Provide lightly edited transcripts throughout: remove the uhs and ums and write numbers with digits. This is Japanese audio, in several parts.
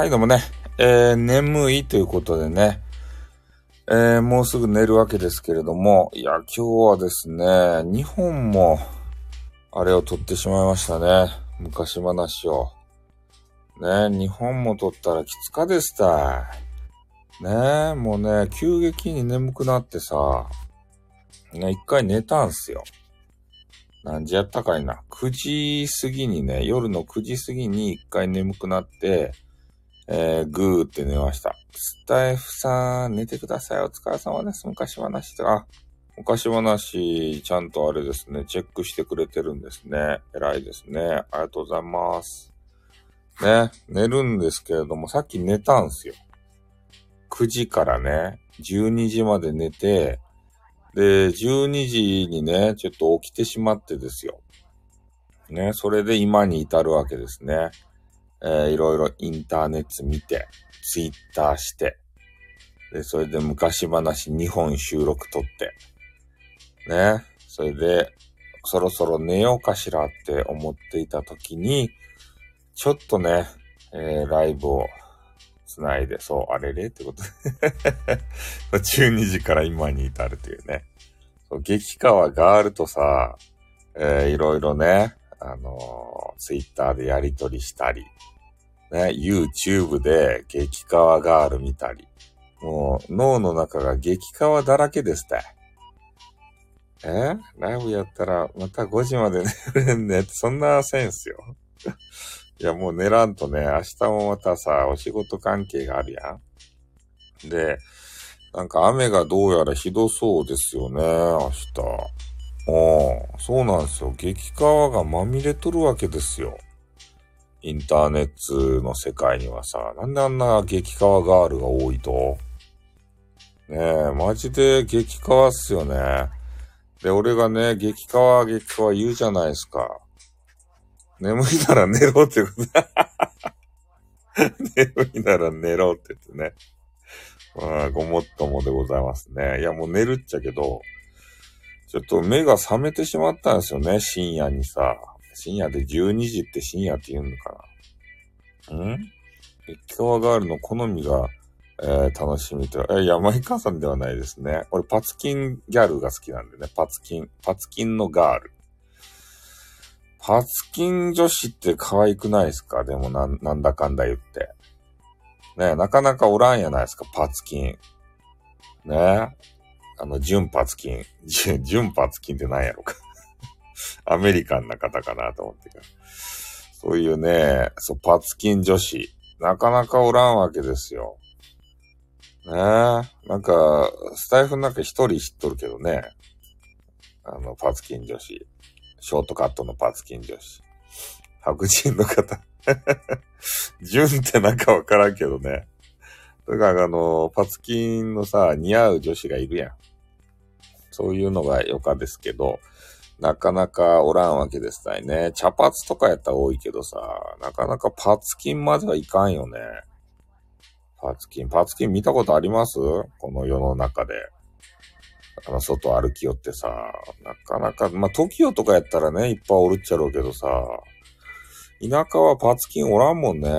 はいどうもね、眠いということでね、もうすぐ寝るわけですけれども、いや今日はですね、2本もあれを撮ってしまいましたね。昔話をね、2本も撮ったらきつかでしたね。もうね、急激に眠くなってさ、ね、一回寝たんすよ。何時やったかいな。9時過ぎにね、夜の9時過ぎに一回眠くなって、ぐーって寝ました。スタイフさん、寝てください。お疲れ様です。昔話とか。昔話、ちゃんとあれですね、チェックしてくれてるんですね。偉いですね。ありがとうございます。ね、寝るんですけれども、さっき寝たんすよ。9時からね、12時まで寝て、で、12時にね、ちょっと起きてしまってですよ。ね、それで今に至るわけですね。いろいろインターネット見て、ツイッターして、で、それで昔話2本収録撮って、ね、それで、そろそろ寝ようかしらって思っていた時に、ちょっとね、ライブを繋いで、そう、あれれってこと12時から今に至るというね。そう、激川ガールとさ、いろいろね、ツイッターでやりとりしたり、ね、YouTube で激川ガール見たり、もう脳の中が激川だらけでした。ライブやったらまた5時まで寝れんねって、そんなセンスよ。いや、もう寝らんとね、明日もまたさ、お仕事関係があるやん。で、なんか雨がどうやらひどそうですよね、明日。そうなんですよ。激川がまみれとるわけですよ。インターネットの世界にはさ、なんであんな激川ガールが多いと？ねえ、マジで激川っすよね。で、俺がね、激川言うじゃないですか。眠いなら寝ろってこと眠いなら寝ろって言ってね。ごもっともでございますね。いや、もう寝るっちゃけど、ちょっと目が覚めてしまったんですよね、深夜にさ。深夜で12時って深夜って言うのかな。激川ガールの好みが、楽しみと。前川さんではないですね。俺、パツキンギャルが好きなんでね。パツキンのガール。パツキン女子って可愛くないですか？でもなんだかんだ言って。ねえ、なかなかおらんやないですか、パツキン。ねえ。純パツキン。純パツキンってなんやろか。アメリカンな方かなと思ってから。そういうね、そう、パツキン女子。なかなかおらんわけですよ。ねえ。なんか、スタイフの中一人知っとるけどね。パツキン女子。ショートカットのパツキン女子。白人の方。純ってなんかわからんけどね。だからパツキンのさ、似合う女子がいるやん。そういうのがよかですけど、なかなかおらんわけですたいね。茶髪とかやったら多いけどさ、なかなかパツキンまではいかんよね。パツキン見たことあります？この世の中で。外歩きよってさ、なかなか、まあ、TOKIO とかやったらね、いっぱいおるっちゃろうけどさ、田舎はパツキンおらんもんね。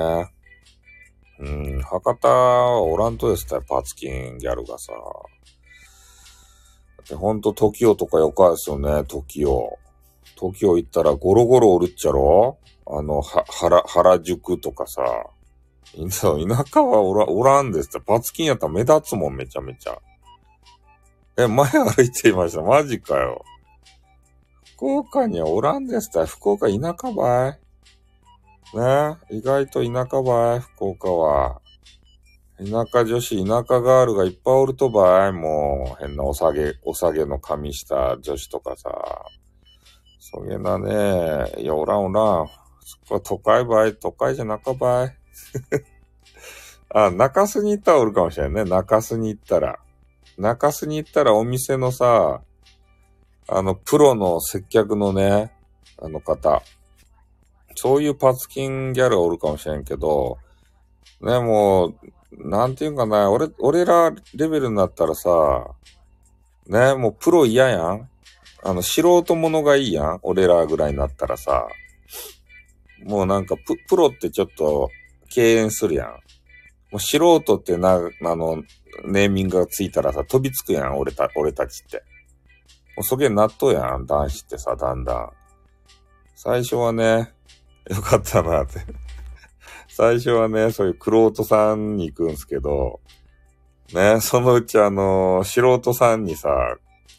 博多はおらんとですたよ、パツキンギャルがさ。で、ほんと TOKIO とかよかですよね、TOKIO。TOKIO 行ったらゴロゴロおるっちゃろ？原宿とかさ。田舎はおらんですって。パツキンやったら目立つもん、めちゃめちゃ。前歩いていました。マジかよ。福岡にはおらんですって。福岡田舎ばい。ねえ、意外と田舎ばい、福岡は。田舎女子、田舎ガールがいっぱいおるとばい。もう、変なお下げの髪した女子とかさ。そげなねえ。いや、おらん。そこは都会ばい。都会じゃなかばい。中洲に行ったらおるかもしれんね。中洲に行ったらお店のさ、プロの接客のね、方。そういうパツキンギャルおるかもしれんけど、ね、もう、なんていうんかな、俺らレベルになったらさ、ね、もうプロ嫌やん？素人ものがいいやん？俺らぐらいになったらさ、もうなんかプロってちょっと敬遠するやん。もう素人ってネーミングがついたらさ、飛びつくやん、俺たちって。もうそげん納豆やん、男子ってさ、だんだん。最初はね、よかったなって。最初はね、そういう玄人さんに行くんすけど、ね、そのうち素人さんにさ、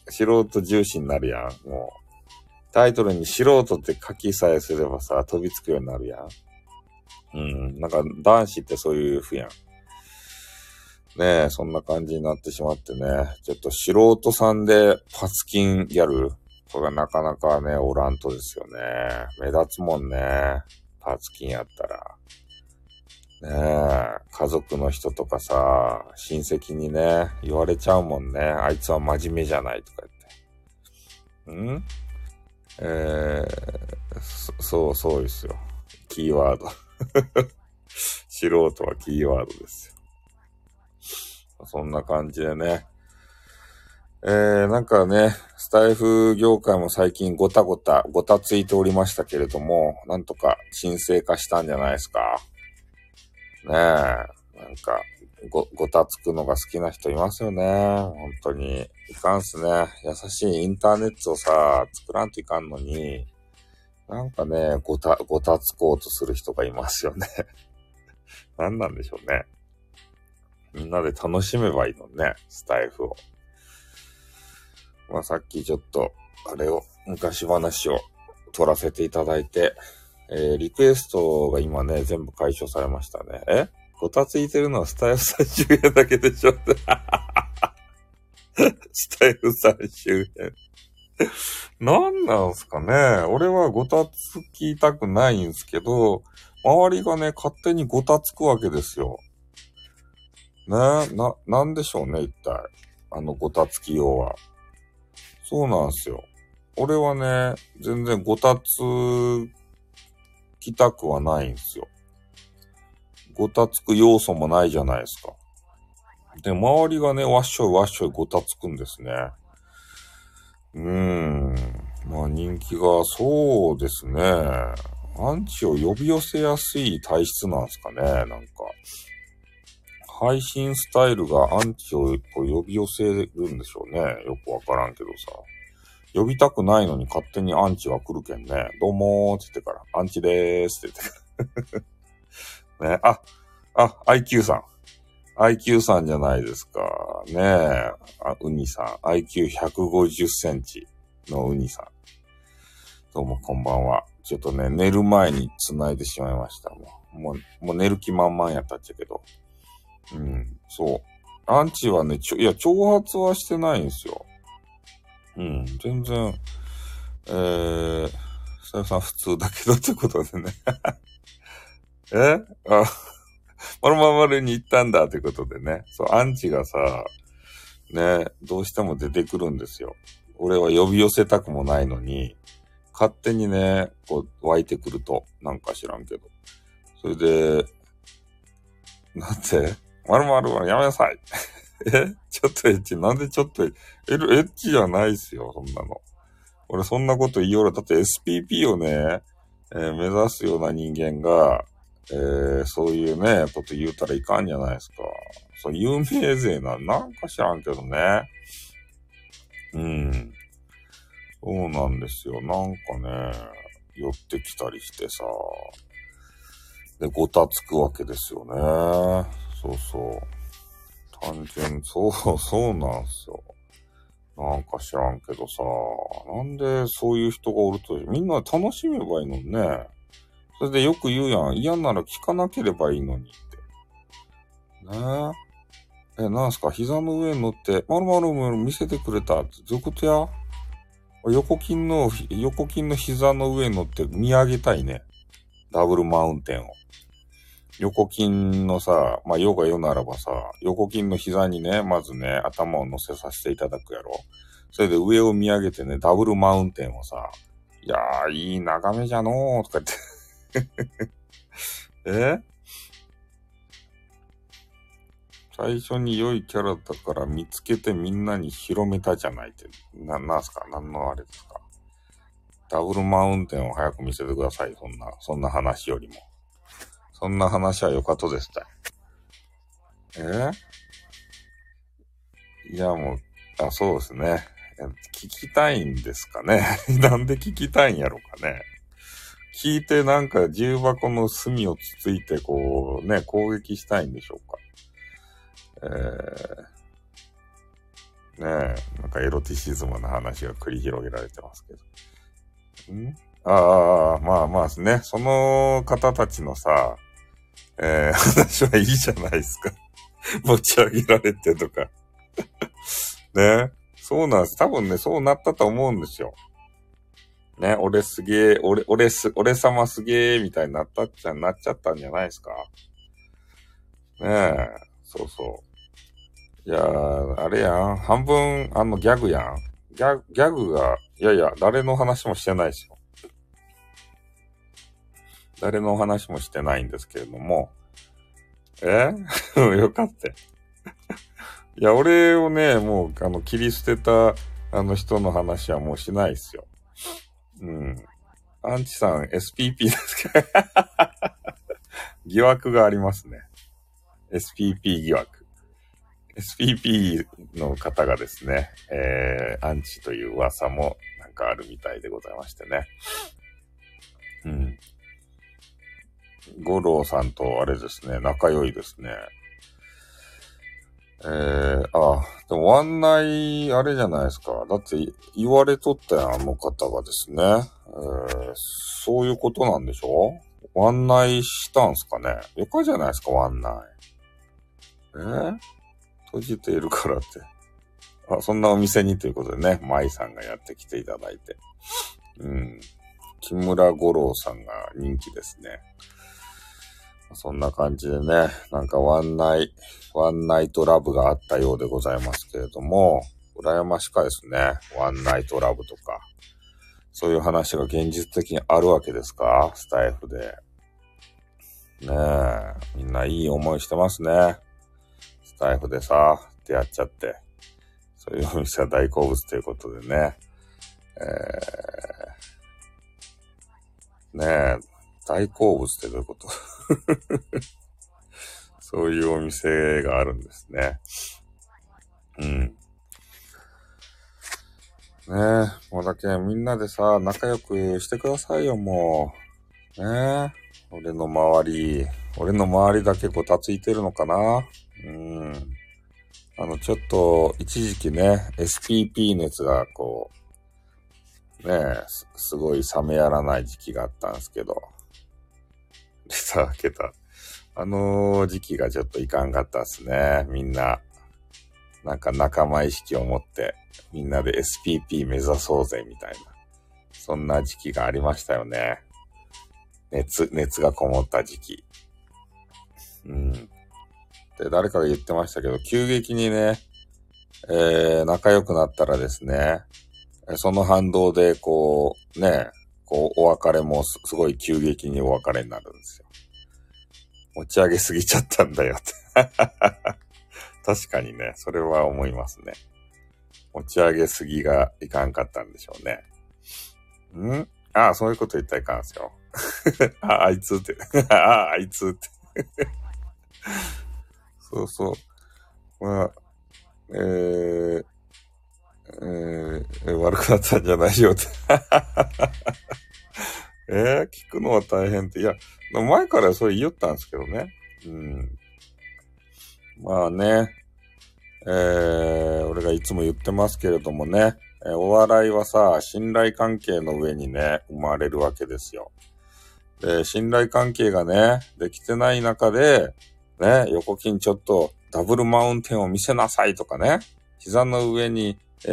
素人重視になるやん、もう。タイトルに素人って書きさえすればさ、飛びつくようになるやん。うん、なんか男子ってそういうふうやん。ねえ、そんな感じになってしまってね。ちょっと素人さんでパツキンやるこれがなかなかね、おらんとですよね。目立つもんね。パツキンやったら。ねえ、家族の人とかさ、親戚にね、言われちゃうもんね。あいつは真面目じゃないとか言って。ん？そうですよ。キーワード。素人はキーワードですよ。そんな感じでね。なんかね、スタイフ業界も最近ごたついておりましたけれども、なんとか沈静化したんじゃないですか。ねえ、なんか、ごたつくのが好きな人いますよね。本当に。いかんすね。優しいインターネットをさ、作らんといかんのに、なんかね、ごたつこうとする人がいますよね。何なんでしょうね。みんなで楽しめばいいのね、スタイフを。まあさっきちょっと、あれを、昔話を撮らせていただいて、リクエストが今ね、全部解消されましたね。ごたついてるのはスタイフ最終編だけでしょスタイフ最終編。何なんすかね。俺はごたつきたくないんすけど、周りがね、勝手にごたつくわけですよ。ねえ、なんでしょうね、一体。ごたつき用は。そうなんすよ。俺はね、全然ごたつきたくはないんすよ。ごたつく要素もないじゃないですか。で、周りがね、わっしょいわっしょいごたつくんですね。まあ人気が、そうですね。アンチを呼び寄せやすい体質なんですかね。なんか。配信スタイルがアンチを呼び寄せるんでしょうね。よくわからんけどさ。呼びたくないのに勝手にアンチが来るけんね。どうもーって言ってから、アンチでーすって言ってから。ね、IQ さん。IQ さんじゃないですか。ねえ。ウニさん。IQ150 センチのウニさん。どうもこんばんは。ちょっとね、寝る前に繋いでしまいました。もう寝る気満々やったっちゃけど。うん、そう。アンチはね、挑発はしてないんですよ。うん、全然、さよさん普通だけどってことでね。まるまるに行ったんだってことでね。そう、アンチがさ、ね、どうしても出てくるんですよ。俺は呼び寄せたくもないのに、勝手にね、こう、湧いてくると、なんか知らんけど。それで、なんて、〇〇はやめなさい。ちょっとエッチ。なんでちょっとエッチじゃないっすよ、そんなの。俺そんなこと言いよる。だって SPP をね、目指すような人間が、そういうね、こと言うたらいかんじゃないですか。そう、有名税なんか知らんけどね。うん。そうなんですよ。なんかね、寄ってきたりしてさ、で、ごたつくわけですよね。そうそう。単純に、そうなんですよ。なんか知らんけどさ、なんでそういう人がおると、みんな楽しめばいいのね。それでよく言うやん。嫌なら聞かなければいいのにって。ねえ。なんすか膝の上に乗って、まるまるまる見せてくれたって、どういうことや？横筋の膝の上に乗って見上げたいね。ダブルマウンテンを。横筋のさ、まあ、世が世ならばさ、横筋の膝にね、まずね、頭を乗せさせていただくやろ。それで上を見上げてね、ダブルマウンテンをさ、いやー、いい眺めじゃのー、とか言って。最初に良いキャラだから見つけてみんなに広めたじゃないって。なんすか何のあれですかダブルマウンテンを早く見せてください。そんな話よりも。そんな話はよかとですたい。いや、もう、そうですね。聞きたいんですかね。なんで聞きたいんやろうかね。聞いてなんか重箱の隅をつついてこうね、攻撃したいんでしょうか。ねえ、なんかエロティシズムの話が繰り広げられてますけど。まあまあね、その方たちのさ、話はいいじゃないですか。持ち上げられてとか。ね、そうなんです。多分ね、そうなったと思うんですよ。ね、俺すげえ、俺様すげえ、みたいになっちゃったんじゃないですか。ねえ、そうそう。いやー、あれやん。半分、ギャグやん。ギャグが、誰の話もしてないですよ。誰の話もしてないんですけれども。よかった。いや、俺をね、もう、切り捨てた、人の話はもうしないですよ。うん。アンチさん、SPP ですか疑惑がありますね。SPP 疑惑。SPP の方がですね、アンチという噂もなんかあるみたいでございましてね。うん。五郎さんとあれですね、仲良いですね。でも案内、あれじゃないですか。だって言われとったやん、あの方がですね。そういうことなんでしょ？案内したんすかね。よかじゃないですか、案内。閉じているからって。そんなお店にということでね、舞さんがやってきていただいて。うん。木村五郎さんが人気ですね。そんな感じでね、なんかワンナイトラブがあったようでございますけれども、羨ましかですね。ワンナイトラブとか、そういう話が現実的にあるわけですか？スタイフで。ねえ、みんないい思いしてますね。スタイフでさ、出会っちゃって。そういうお店は大好物ということでね。ねえ、大好物ってどういうことそういうお店があるんですね。うん。ねえ、もうだけみんなでさ、仲良くしてくださいよ、もう。ねえ、俺の周りだけごたついてるのかな。うん。ちょっと、一時期ね、SPP 熱がこう、ねえ、すごい冷めやらない時期があったんですけど、さあ、開けた。時期がちょっといかんかったですね。みんな、なんか仲間意識を持って、みんなで SPP 目指そうぜ、みたいな。そんな時期がありましたよね。熱がこもった時期。うん。で、誰かが言ってましたけど、急激にね、仲良くなったらですね、その反動で、こう、ね、お別れもすごい急激にお別れになるんですよ。持ち上げすぎちゃったんだよって確かにね、それは思いますね。持ち上げすぎがいかんかったんでしょうね。そういうこと言ったらいかんすよあいつってあいつってそうそう、まあ悪くなったんじゃないよって聞くのは大変って。いや、前からそれ言ったんですけどね。うん。まあね、俺がいつも言ってますけれどもね、お笑いはさ、信頼関係の上にね、生まれるわけですよ。で、信頼関係がね、できてない中で、ね、横金ちょっとダブルマウンテンを見せなさいとかね、膝の上に、乗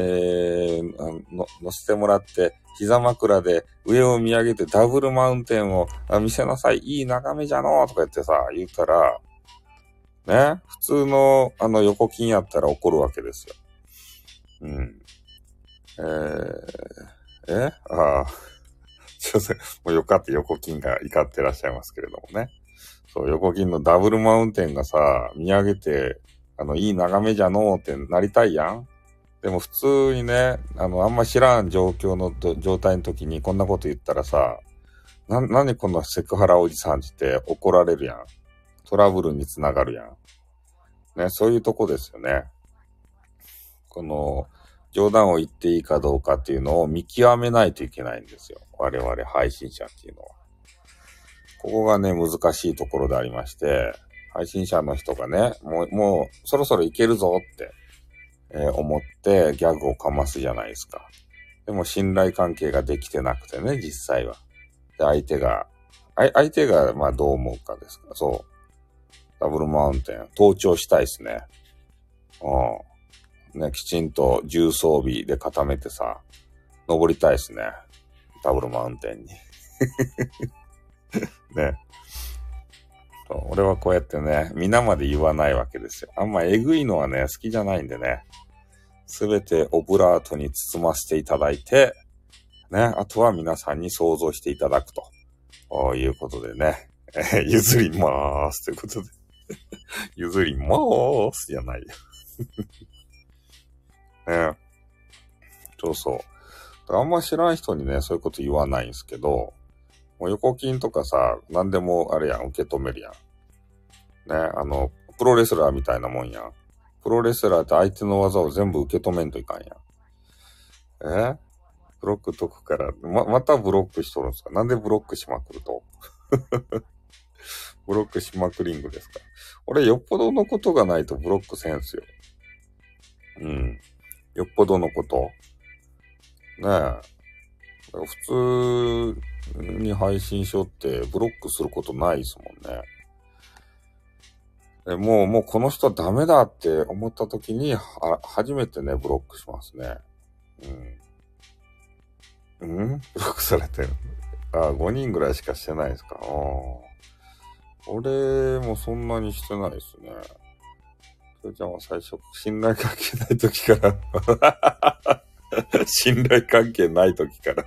せてもらって、膝枕で上を見上げてダブルマウンテンを見せなさい、いい眺めじゃのーとか言ってさ、言ったら、ね、普通の横金やったら怒るわけですよ。うん。もうよかった、横金が怒ってらっしゃいますけれどもね。そう、横金のダブルマウンテンがさ、見上げて、いい眺めじゃのーってなりたいやん。でも普通にね、あんま知らん状態の時にこんなこと言ったらさ、何このセクハラおじさんって怒られるやん。トラブルにつながるやん。ね、そういうとこですよね。この冗談を言っていいかどうかっていうのを見極めないといけないんですよ、我々配信者っていうのは。ここがね、難しいところでありまして、配信者の人がね、もうそろそろいけるぞって、思ってギャグをかますじゃないですか。でも信頼関係ができてなくてね、実際は。で、相手がまあどう思うかですから、そう。ダブルマウンテン、盗聴したいですね。うん。ね、きちんと重装備で固めてさ、登りたいですね、ダブルマウンテンに。ね。俺はこうやってね、皆まで言わないわけですよ。あんまえぐいのはね、好きじゃないんでね。すべてオブラートに包ませていただいて、ね、あとは皆さんに想像していただくということでね、譲りまーすということで、譲りまーすじゃないよ。ね、そうそう。あんま知らない人にね、そういうこと言わないんですけど、もう横金とかさ、何でもあれやん、受け止めるやん。ね、プロレスラーみたいなもんやん。プロレスラーって相手の技を全部受け止めんといかんやん。ブロック解くから、またブロックしとるんですか？なんでブロックしまくると？ブロックしまくリングですか？俺よっぽどのことがないとブロックせんすよ。うん。よっぽどのこと。ねえ。普通に配信しようってブロックすることないですもんね。でもうこの人はダメだって思った時に初めてね、ブロックしますね。うん、ブロックされてる。あ、5人ぐらいしかしてないですか。ああ。俺もそんなにしてないですね。それじゃあ最初、信頼関係ない時から。信頼関係ない時から。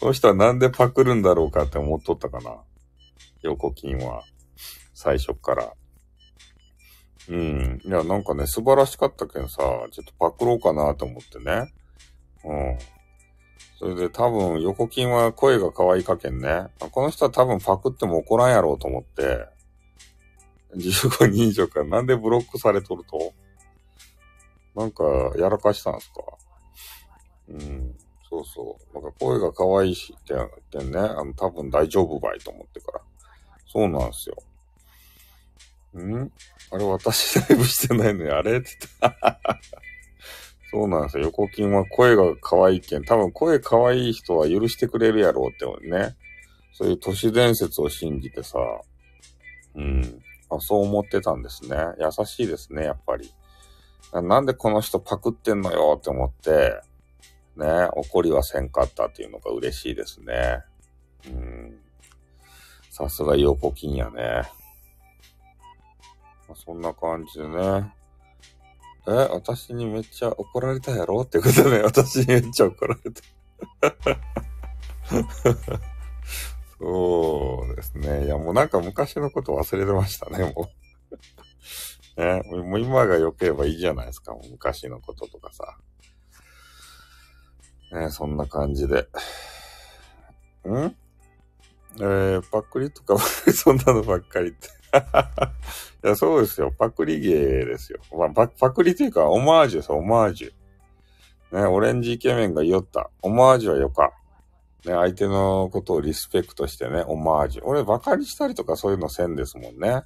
この人はなんでパクるんだろうかって思っとったかな。横金は。最初から。うん。いや、なんかね、素晴らしかったけんさ、ちょっとパクろうかなと思ってね。うん。それで多分、横金は声が可愛いかけんね。この人は多分パクっても怒らんやろうと思って、15人以上からなんでブロックされとると？なんか、やらかしたんですか？うん、そうそう。なんか声が可愛いしってね、多分大丈夫ばいと思ってから。そうなんですよ。ん？あれ私ライブしてないのにあれって言った。そうなんですよ。横金は声が可愛いけん、多分声可愛い人は許してくれるやろうってね。そういう都市伝説を信じてさ、うん。あ、そう思ってたんですね。優しいですね、やっぱり。なんでこの人パクってんのよって思って、ね、怒りはせんかったっていうのが嬉しいですね。さすが横金やね。そんな感じでね。私にめっちゃ怒られたやろってことね。私にめっちゃ怒られた。そうですね。いや、もうなんか昔のこと忘れてましたね、もう。ね、もう今が良ければいいじゃないですか。もう昔のこととかさ。ね、そんな感じで。パクリとか、そんなのばっかりって。いや、そうですよ。パクリゲーですよ。まあ、パクリというか、オマージュです、オマージュ。ね、オレンジイケメンが酔った。オマージュはよか。ね、相手のことをリスペクトしてね、オマージュ。俺、バカにしたりとかそういうのせんですもんね。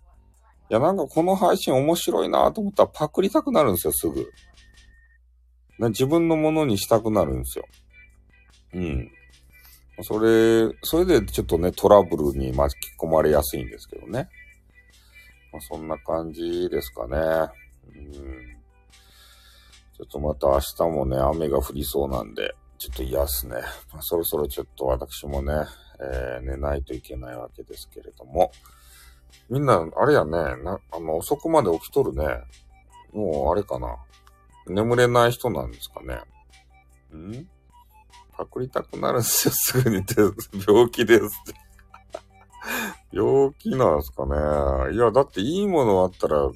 いや、なんかこの配信面白いなと思ったらパクりたくなるんですよ、すぐ。自分のものにしたくなるんですよ。うん。それでちょっとね、トラブルに巻き込まれやすいんですけどね。まあ、そんな感じですかね。ちょっとまた明日もね、雨が降りそうなんで、ちょっと嫌っすね。まあ、そろそろちょっと私もね、寝ないといけないわけですけれども。みんな、あれやね、遅くまで起きとるね。もう、あれかな。眠れない人なんですかね。パクりたくなるんですよ、すぐにって。病気ですって。病気なんですかね。いや、だっていいものあったら、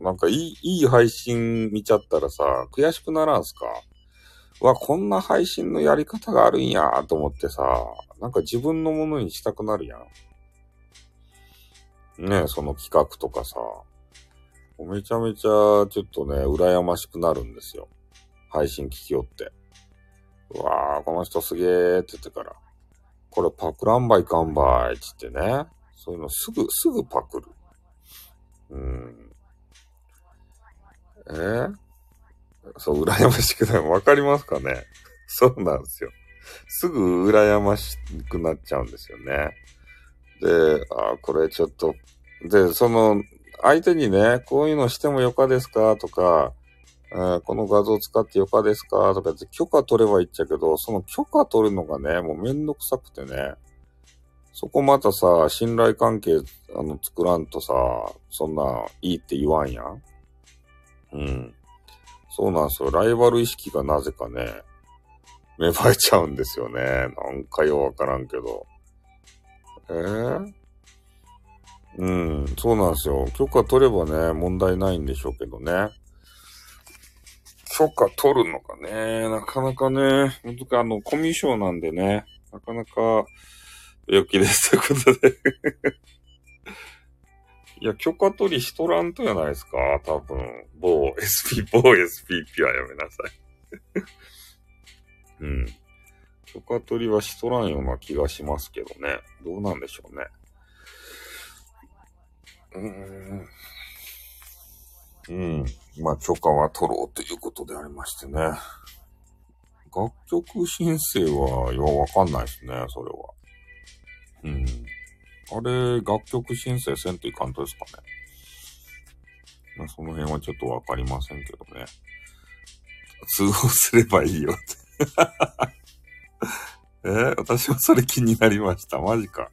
なんかいい配信見ちゃったらさ、悔しくならんすか？うわ、こんな配信のやり方があるんやーと思ってさ、なんか自分のものにしたくなるやん。ねえ、その企画とかさ、めちゃめちゃちょっとね、羨ましくなるんですよ。配信聞きよって。うわー、この人すげーって言ってから、これパクらんばいかんばいって言ってね、そういうのすぐパクる。そう、羨ましくない。わかりますかね？そうなんですよ。すぐ羨ましくなっちゃうんですよね。で、あ、これちょっと、で、その、相手にね、こういうのしてもよかですかとか、この画像使ってよかですかとかって許可取ればいいっちゃけど、その許可取るのがね、もうめんどくさくてね、そこまたさ、信頼関係作らんとさ、そんないいって言わんやん。うん。そうなんですよ。ライバル意識がなぜかね、芽生えちゃうんですよね。なんかようわからんけど。そうなんですよ。許可取ればね、問題ないんでしょうけどね。許可取るのかね、なかなかね、コミュ障なんでね、なかなか、病気ですということで。いや、許可取りしとらんとやないですか、多分。某 SPP はやめなさい。うん。許可取りはしとらんような気がしますけどね。どうなんでしょうね。まあ、許可は取ろうということでありましてね。楽曲申請は、いや、わかんないですね、それは。あれ、楽曲申請せんといかんとですかね。まあ、その辺はちょっとわかりませんけどね。通報すればいいよって。私はそれ気になりました。マジか。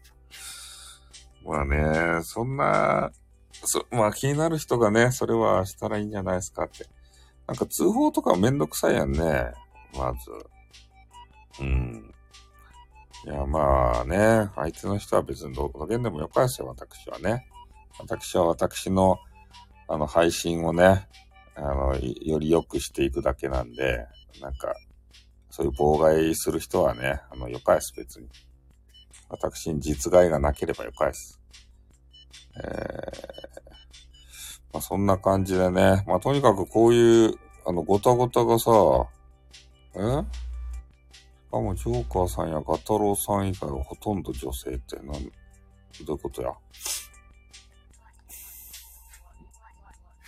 まあね、そんな、まあ気になる人がね、それはしたらいいんじゃないですかって。なんか通報とかめんどくさいやんね。まず。いや、まあね、相手の人は別にどこかでもよかですよ、私はね。私は私の、配信をね、より良くしていくだけなんで、なんか、そういう妨害する人はね、よかです、別に。私に実害がなければよかです。まあそんな感じでね、まあとにかくこういう、ごたごたがさ、しかもジョーカーさんやガタロウさん以外はほとんど女性ってどういうことや。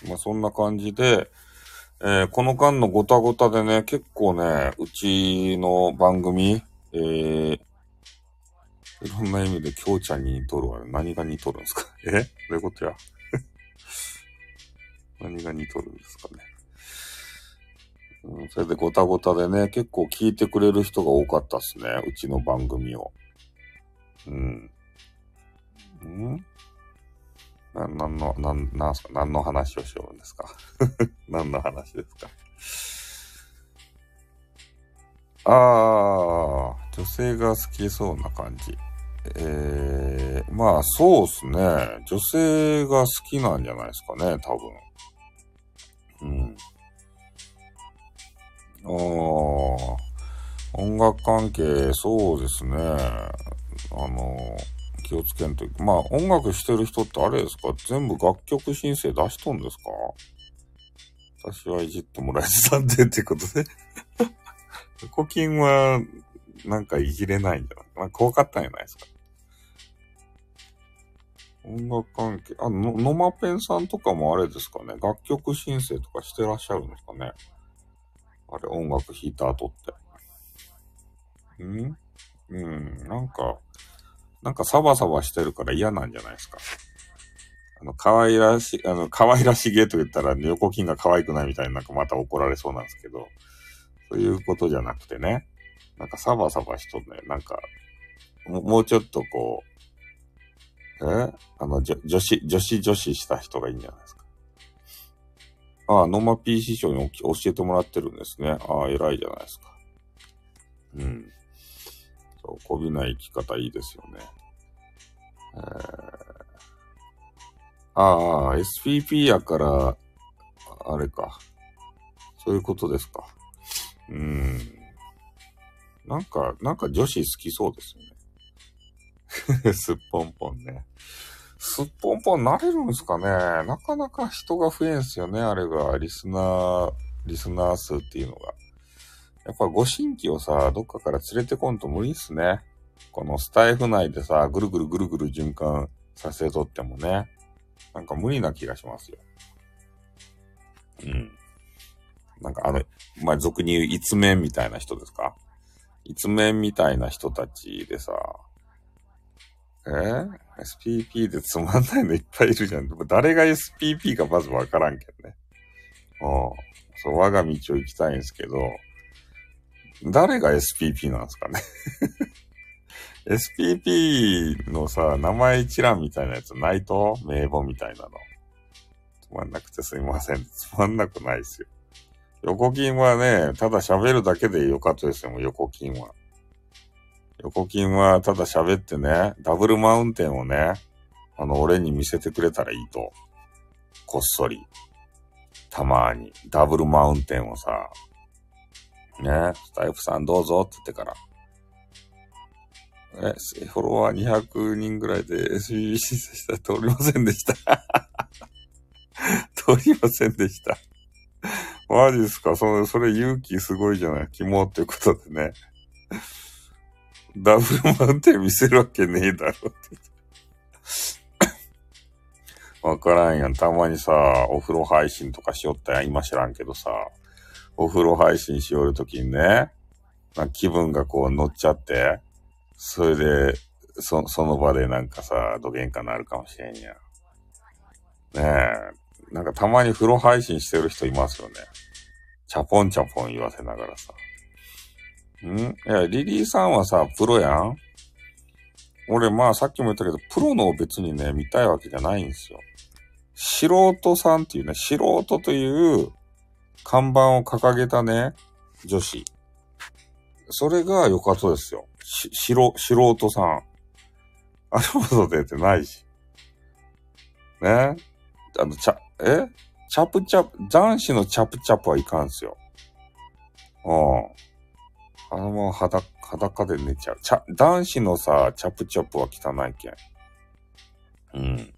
まあそんな感じで、この間のごたごたでね、結構ね、うちの番組、いろんな意味で京ちゃんに似とるわ。何が似とるんですか？どういうことや。何が似とるんですかね。それでごたごたでね、結構聞いてくれる人が多かったっすね。うちの番組を。何の話をしようんですか？何の話ですか？女性が好きそうな感じ。まあそうっすね。女性が好きなんじゃないですかね、多分。音楽関係、そうですね。気をつけんと。まあ、音楽してる人ってあれですか？全部楽曲申請出しとんですか？私はいじってもらえず探偵ってことで。コキンは、なんかいじれないんじゃない？まあ、怖かったんじゃないですか。音楽関係、のまぺんさんとかもあれですかね。楽曲申請とかしてらっしゃるんですかね。あれ、音楽弾いた後って。なんかサバサバしてるから嫌なんじゃないですか。可愛らしげと言ったら、横筋が可愛くないみたいになんかまた怒られそうなんですけど、そういうことじゃなくてね、なんかサバサバしとんね、なんか、もうちょっとこう、女子した人がいいんじゃないですか。ノマピー師匠に教えてもらってるんですね。偉いじゃないですか。そう、こびない生き方いいですよね。SPP やから、あれか。そういうことですか。なんか女子好きそうですよね。すっぽんぽんね。すっぽんぽんなれるんですかね。なかなか人が増えんすよね、あれが。リスナー数っていうのが。やっぱご新規をさ、どっかから連れてこんと無理っすね。このスタイフ内でさ、ぐるぐるぐるぐる循環させとってもね、なんか無理な気がしますよ。うん。なんかまあ、俗に言う一面みたいな人ですか？一面みたいな人たちでさ、SPP でつまんないのいっぱいいるじゃん。でも誰が SPP かまずわからんけどね。そう、我が道を行きたいんですけど、誰が SPP なんですかね。SPP のさ、名前一覧みたいなやつないと？名簿みたいなの。つまんなくてすいません。つまんなくないですよ。横金はね、ただ喋るだけでよかったですよ、もう横金は。横金はただ喋ってね、ダブルマウンテンをね、俺に見せてくれたらいいと。こっそり。たまに。ダブルマウンテンをさ、ね、スタイフさんどうぞって言ってから。フォロワー200人ぐらいで SBB 申請したら通りませんでした。通りませんでした。マジっすか？それ勇気すごいじゃない。肝っていうことでね。ダブルマウンテン見せるわけねえだろって。わからんやん。たまにさ、お風呂配信とかしよったやん。今知らんけどさ、お風呂配信しよるときにね、気分がこう乗っちゃって、それで、その場でなんかさ、どげんかなるかもしれんやん。ねえ。なんかたまに風呂配信してる人いますよね。チャポンチャポン言わせながらさ。いや、リリーさんはさ、プロやん。俺、まあさっきも言ったけど、プロのを別にね、見たいわけじゃないんですよ。素人さんっていうね、素人という看板を掲げたね、女子。それが良かったですよ。素人さん。あれほど出てないし。ね。チャプチャプ、男子のチャプチャプはいかんすよ。まま裸で寝ちゃう。男子のさ、チャプチャプは汚いけん。うん。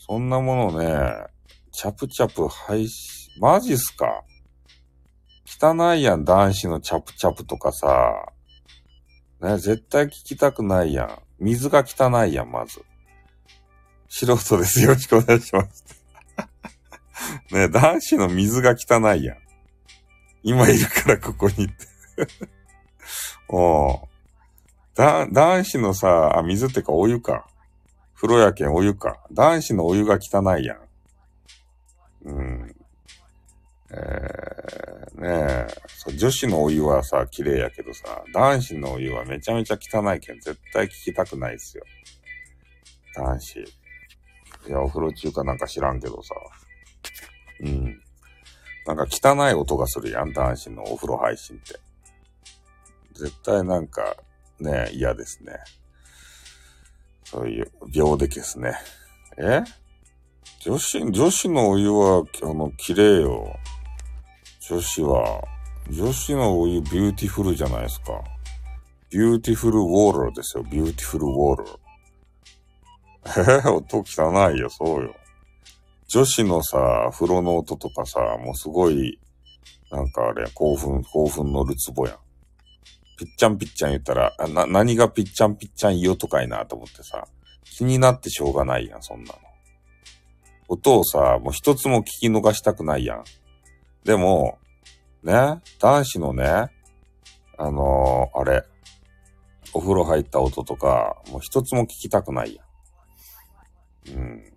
そんなものね、チャプチャプ廃止、マジっすか？汚いやん、男子のチャプチャプとかさ。ね、絶対聞きたくないやん。水が汚いやん、まず。素人です。よろしくお願いします。ね、男子の水が汚いやん。今いるからここにって。男子のさ、水ってかお湯か。風呂やけんお湯か。男子のお湯が汚いやん。うん。ねえそう、女子のお湯はさ、綺麗やけどさ、男子のお湯はめちゃめちゃ汚いけん、絶対聞きたくないっすよ。男子。いや、お風呂中かなんか知らんけどさ。うん。なんか汚い音がするやん、男子のお風呂配信って。絶対なんかね、嫌ですね。そういう病的ですね。女子のお湯は綺麗よ。女子のお湯ビューティフルじゃないですか。ビューティフルウォーターですよ。ビューティフルウォーター。音汚いよ。そうよ。女子のさ、風呂の音とかさ、もうすごいなんかあれ興奮のるつぼやん。ピッチャンピッチャン言ったら、何がピッチャンピッチャン言おうとかいなと思ってさ、気になってしょうがないやん、そんなの。音をさ、もう一つも聞き逃したくないやん。でも、ね、男子のね、あれ、お風呂入った音とか、もう一つも聞きたくないやん。うん。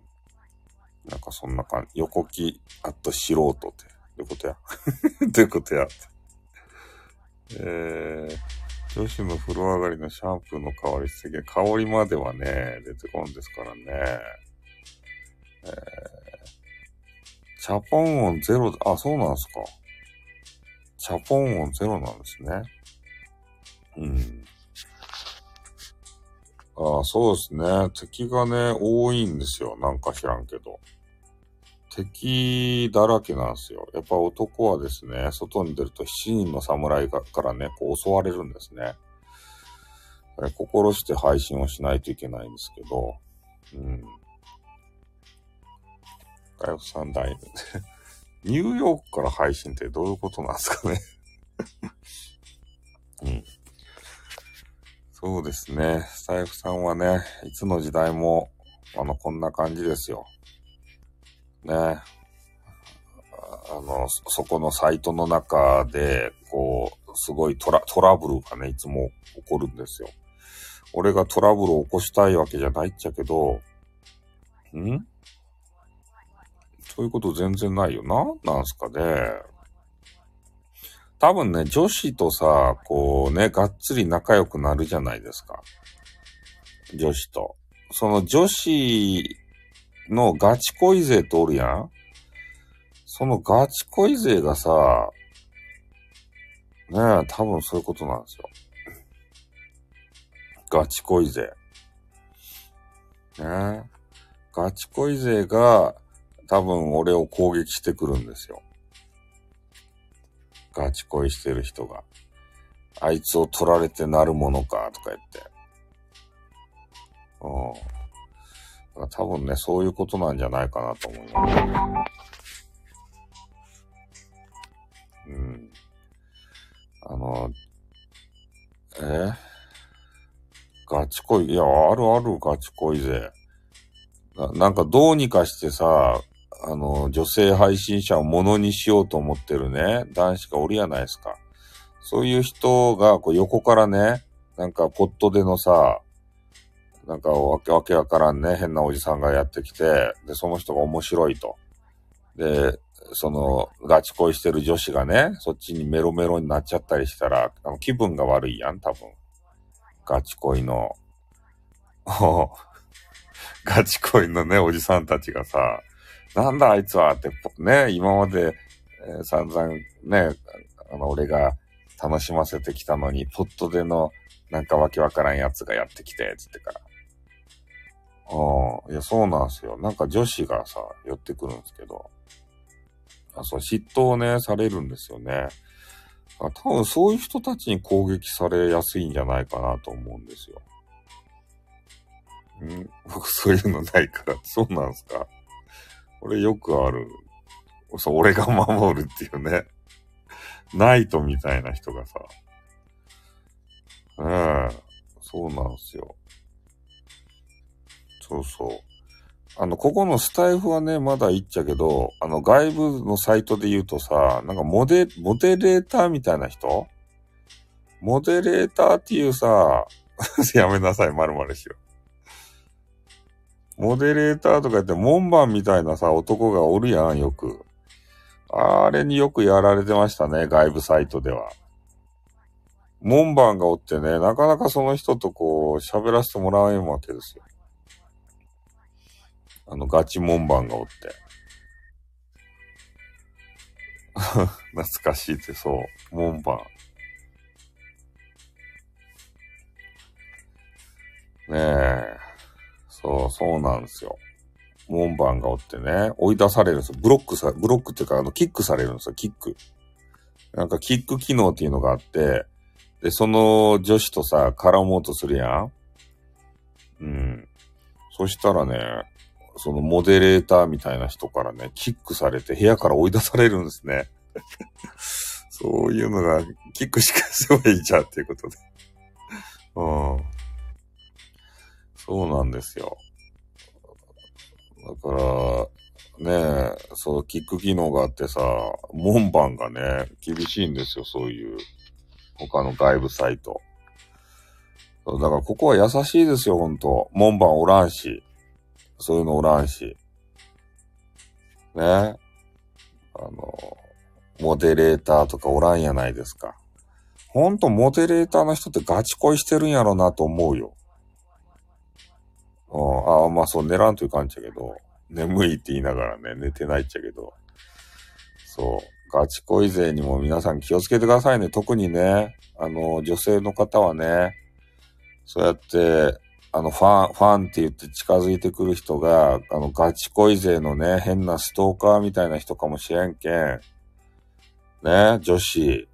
なんかそんな感じ。横木、あと素人って。どういうことや。どういうことや。女子の風呂上がりのシャンプーの香りすげえ。香りまではね、出てこんですからね。チャポン音ゼロ、あ、そうなんですか。チャポン音ゼロなんですね。うん。あ、そうですね。敵がね、多いんですよ。なんか知らんけど。敵だらけなんですよ。やっぱ男はですね、外に出ると7人の侍からね、こう襲われるんですね。心して配信をしないといけないんですけど、うん。かよさんダイブ。ニューヨークから配信ってどういうことなんですかね。うん。そうですね。スタイフさんはね、いつの時代も、こんな感じですよ。ね。そこのサイトの中で、すごいトラブルがね、いつも起こるんですよ。俺がトラブルを起こしたいわけじゃないっちゃけど、そういうこと全然ないよな。なんすかね。多分ね、女子とさ、がっつり仲良くなるじゃないですか。女子と。その女子のガチ恋勢とおるやん。そのガチ恋勢がさ、ねえ、多分そういうことなんですよ。ガチ恋勢。ねえ。ガチ恋勢が、多分俺を攻撃してくるんですよ。ガチ恋してる人が。あいつを取られてなるものか、とか言って。だから多分ね、そういうことなんじゃないかなと思います。うん。ガチ恋、いや、あるあるガチ恋勢。なんかどうにかしてさ、女性配信者をものにしようと思ってるね、男子がおるやないですか。そういう人が、横からね、なんかポットでのさ、なんかわけわからんね、変なおじさんがやってきて、で、その人が面白いと。で、ガチ恋してる女子がね、そっちにメロメロになっちゃったりしたら、気分が悪いやん、多分。ガチ恋の。ガチ恋のね、おじさんたちがさ、なんだあいつはってね、今まで、散々ね、俺が楽しませてきたのに、ポットでの、なんかわけわからんやつがやってきて、つってから。いや、そうなんすよ。なんか女子がさ、寄ってくるんですけど、そう、嫉妬をね、されるんですよね。多分そういう人たちに攻撃されやすいんじゃないかなと思うんですよ。僕そういうのないから。そうなんすか。俺よくある。そう、俺が守るっていうね。ナイトみたいな人がさ。そうなんすよ。そうそう。ここのスタイフはね、まだいっちゃけど、外部のサイトで言うとさ、なんかモデレーターみたいな人？モデレーターっていうさ、やめなさい、まるまるしよ。モデレーターとか言って門番みたいなさ、男がおるやん、よく。あれによくやられてましたね、外部サイトでは。門番がおってね、なかなかその人と喋らせてもらえんわけですよ。ガチ門番がおって。懐かしいって、そう、門番。ねえ。そうなんですよ。門番がおってね、追い出されるんですよ。ブロックっていうか、キックされるんですよ、キック。なんか、キック機能っていうのがあって、で、その女子とさ、絡もうとするやん。そしたらね、そのモデレーターみたいな人からね、キックされて部屋から追い出されるんですね。そういうのが、キックしかすればいいじゃんっていうことで。そうなんですよ。だから、ねえ、キック機能があってさ、門番がね、厳しいんですよ、そういう、他の外部サイト。だから、ここは優しいですよ、ほんと。門番おらんし、そういうのおらんし。ねえ、モデレーターとかおらんやないですか。ほんと、モデレーターの人ってガチ恋してるんやろなと思うよ。まあそう、寝らんといかんちゃけど、眠いって言いながらね、寝てないっちゃけど、そう、ガチ恋勢にも皆さん気をつけてくださいね。特にね、女性の方はね、そうやって、ファンって言って近づいてくる人が、ガチ恋勢のね、変なストーカーみたいな人かもしれんけん、ね、女子、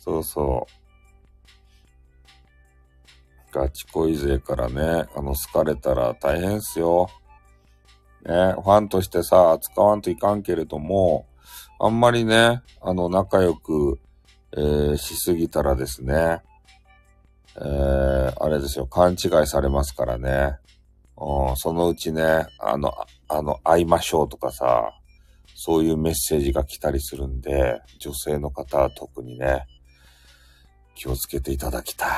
そうそう。ガチ恋勢からね、好かれたら大変っすよ。ね、ファンとしてさ、扱わんといかんけれども、あんまりね、仲良く、しすぎたらですね、あれですよ、勘違いされますからね。そのうちね、会いましょうとかさ、そういうメッセージが来たりするんで、女性の方は特にね、気をつけていただきたい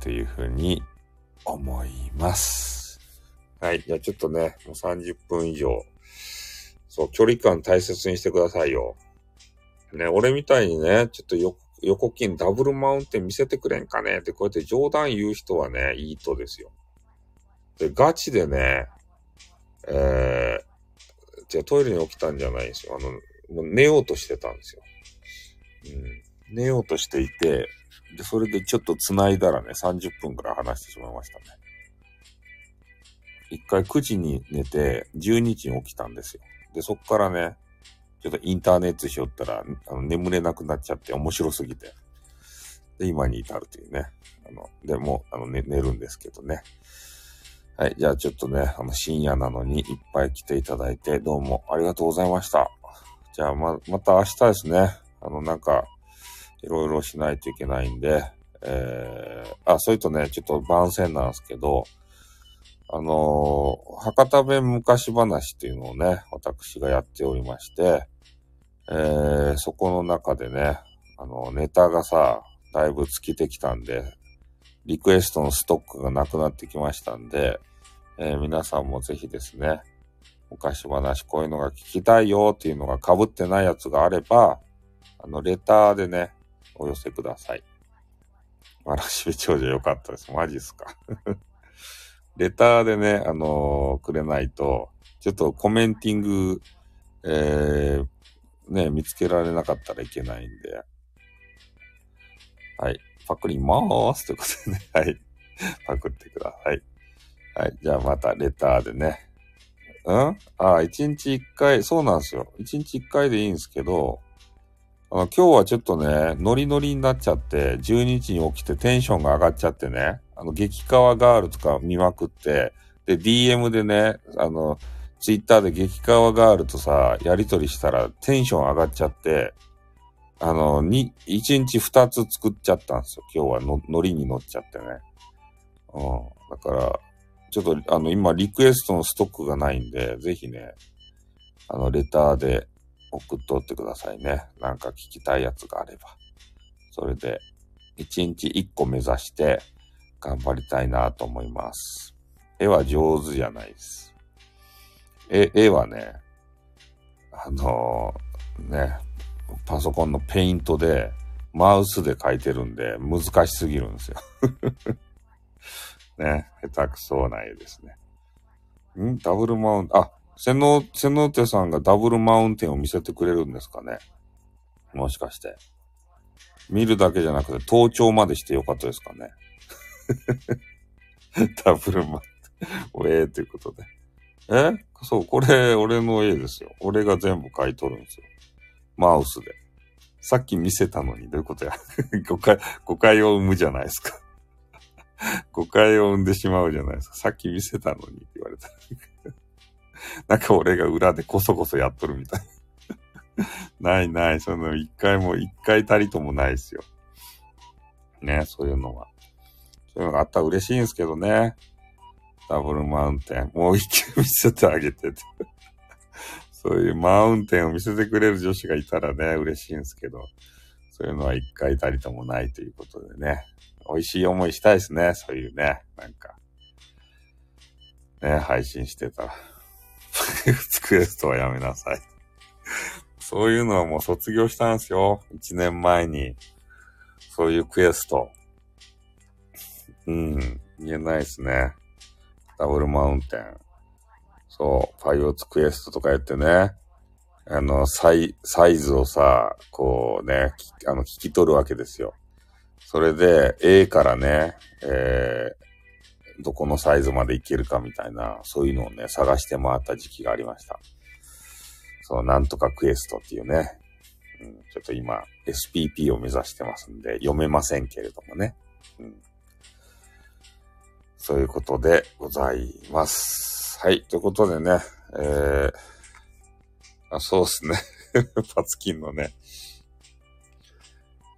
というふうに思います。はい。じゃあちょっとね、もう30分以上。そう、距離感大切にしてくださいよ。ね、俺みたいにね、ちょっと横金ダブルマウンテン見せてくれんかねってこうやって冗談言う人はね、いい人ですよ。で、ガチでね、じゃあトイレに起きたんじゃないですよ。もう寝ようとしてたんですよ。うん、寝ようとしていて、で、それでちょっと繋いだらね、30分くらい話してしまいましたね。一回9時に寝て、12時に起きたんですよ。で、そっからね、ちょっとインターネットしよったら、眠れなくなっちゃって面白すぎて。で、今に至るというね。でも、寝るんですけどね。はい。じゃあちょっとね、深夜なのにいっぱい来ていただいて、どうもありがとうございました。じゃあまた明日ですね。なんか、いろいろしないといけないんで、それとね、ちょっと番宣なんですけど、博多弁昔話っていうのをね、私がやっておりまして、そこの中でね、ネタがさ、だいぶ尽きてきたんで、リクエストのストックがなくなってきましたんで、皆さんもぜひですね、昔話こういうのが聞きたいよっていうのが被ってないやつがあれば、レターでね、お寄せください。わらしべ長者よかったです。マジっすか。レターでね、くれないと、ちょっとコメンティング、ね、見つけられなかったらいけないんで。はい。パクリまーすということでね。はい。パクってください。はい。じゃあまたレターでね。一日一回、そうなんですよ。一日一回でいいんですけど、今日はちょっとね、ノリノリになっちゃって、12時に起きてテンションが上がっちゃってね、激カワガールとか見まくって、で、DM でね、ツイッターで激カワガールとさ、やりとりしたらテンション上がっちゃって、一日二つ作っちゃったんですよ。今日はノリに乗っちゃってね。だから、ちょっと今リクエストのストックがないんで、ぜひね、レターで送っとってくださいね。なんか聞きたいやつがあれば。それで、一日一個目指して、頑張りたいなと思います。絵は上手じゃないです。絵はね、ね、パソコンのペイントでマウスで描いてるんで難しすぎるんですよね、下手くそな絵ですね。ダブルマウンテン、瀬野手さんがダブルマウンテンを見せてくれるんですかね。もしかして見るだけじゃなくて盗聴までしてよかったですかねダブルマウンテンおえーということで、そうこれ俺の絵ですよ。俺が全部描いとるんですよ、マウスで。さっき見せたのにどういうことや誤解を生むじゃないですか誤解を生んでしまうじゃないですか。さっき見せたのにって言われたなんか俺が裏でこそこそやっとるみたいないその一回たりともないですよね。そういうのがあったら嬉しいんですけどね。ダブルマウンテンもう一回見せてあげててそういうマウンテンを見せてくれる女子がいたらね、嬉しいんですけど、そういうのは一回たりともないということでね、美味しい思いしたいですね、そういうね、なんか。ね、配信してたら。クエストはやめなさい。そういうのはもう卒業したんですよ。1年前に。そういうクエスト。言えないですね。ダブルマウンテン。そう、パイオツクエストとかやってね、サイズをさ、こうね、聞き取るわけですよ。それで、A からね、どこのサイズまでいけるかみたいな、そういうのをね、探して回った時期がありました。そう、なんとかクエストっていうね、ちょっと今、SPP を目指してますんで、読めませんけれどもね。そういうことでございます。はい。ということでね、そうですね。パツキンのね。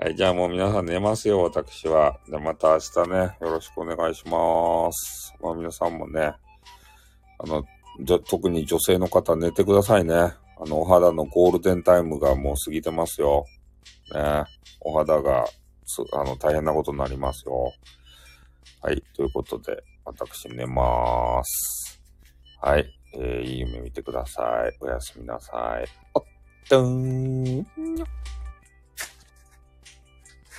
はい。じゃあもう皆さん寝ますよ、私は。じゃあまた明日ね、よろしくお願いします。まあ皆さんもね、特に女性の方寝てくださいね。お肌のゴールデンタイムがもう過ぎてますよ。ね。お肌が、大変なことになりますよ。はい。ということで、私寝まーす。はい。いい夢見てください。おやすみなさい。おっとーん。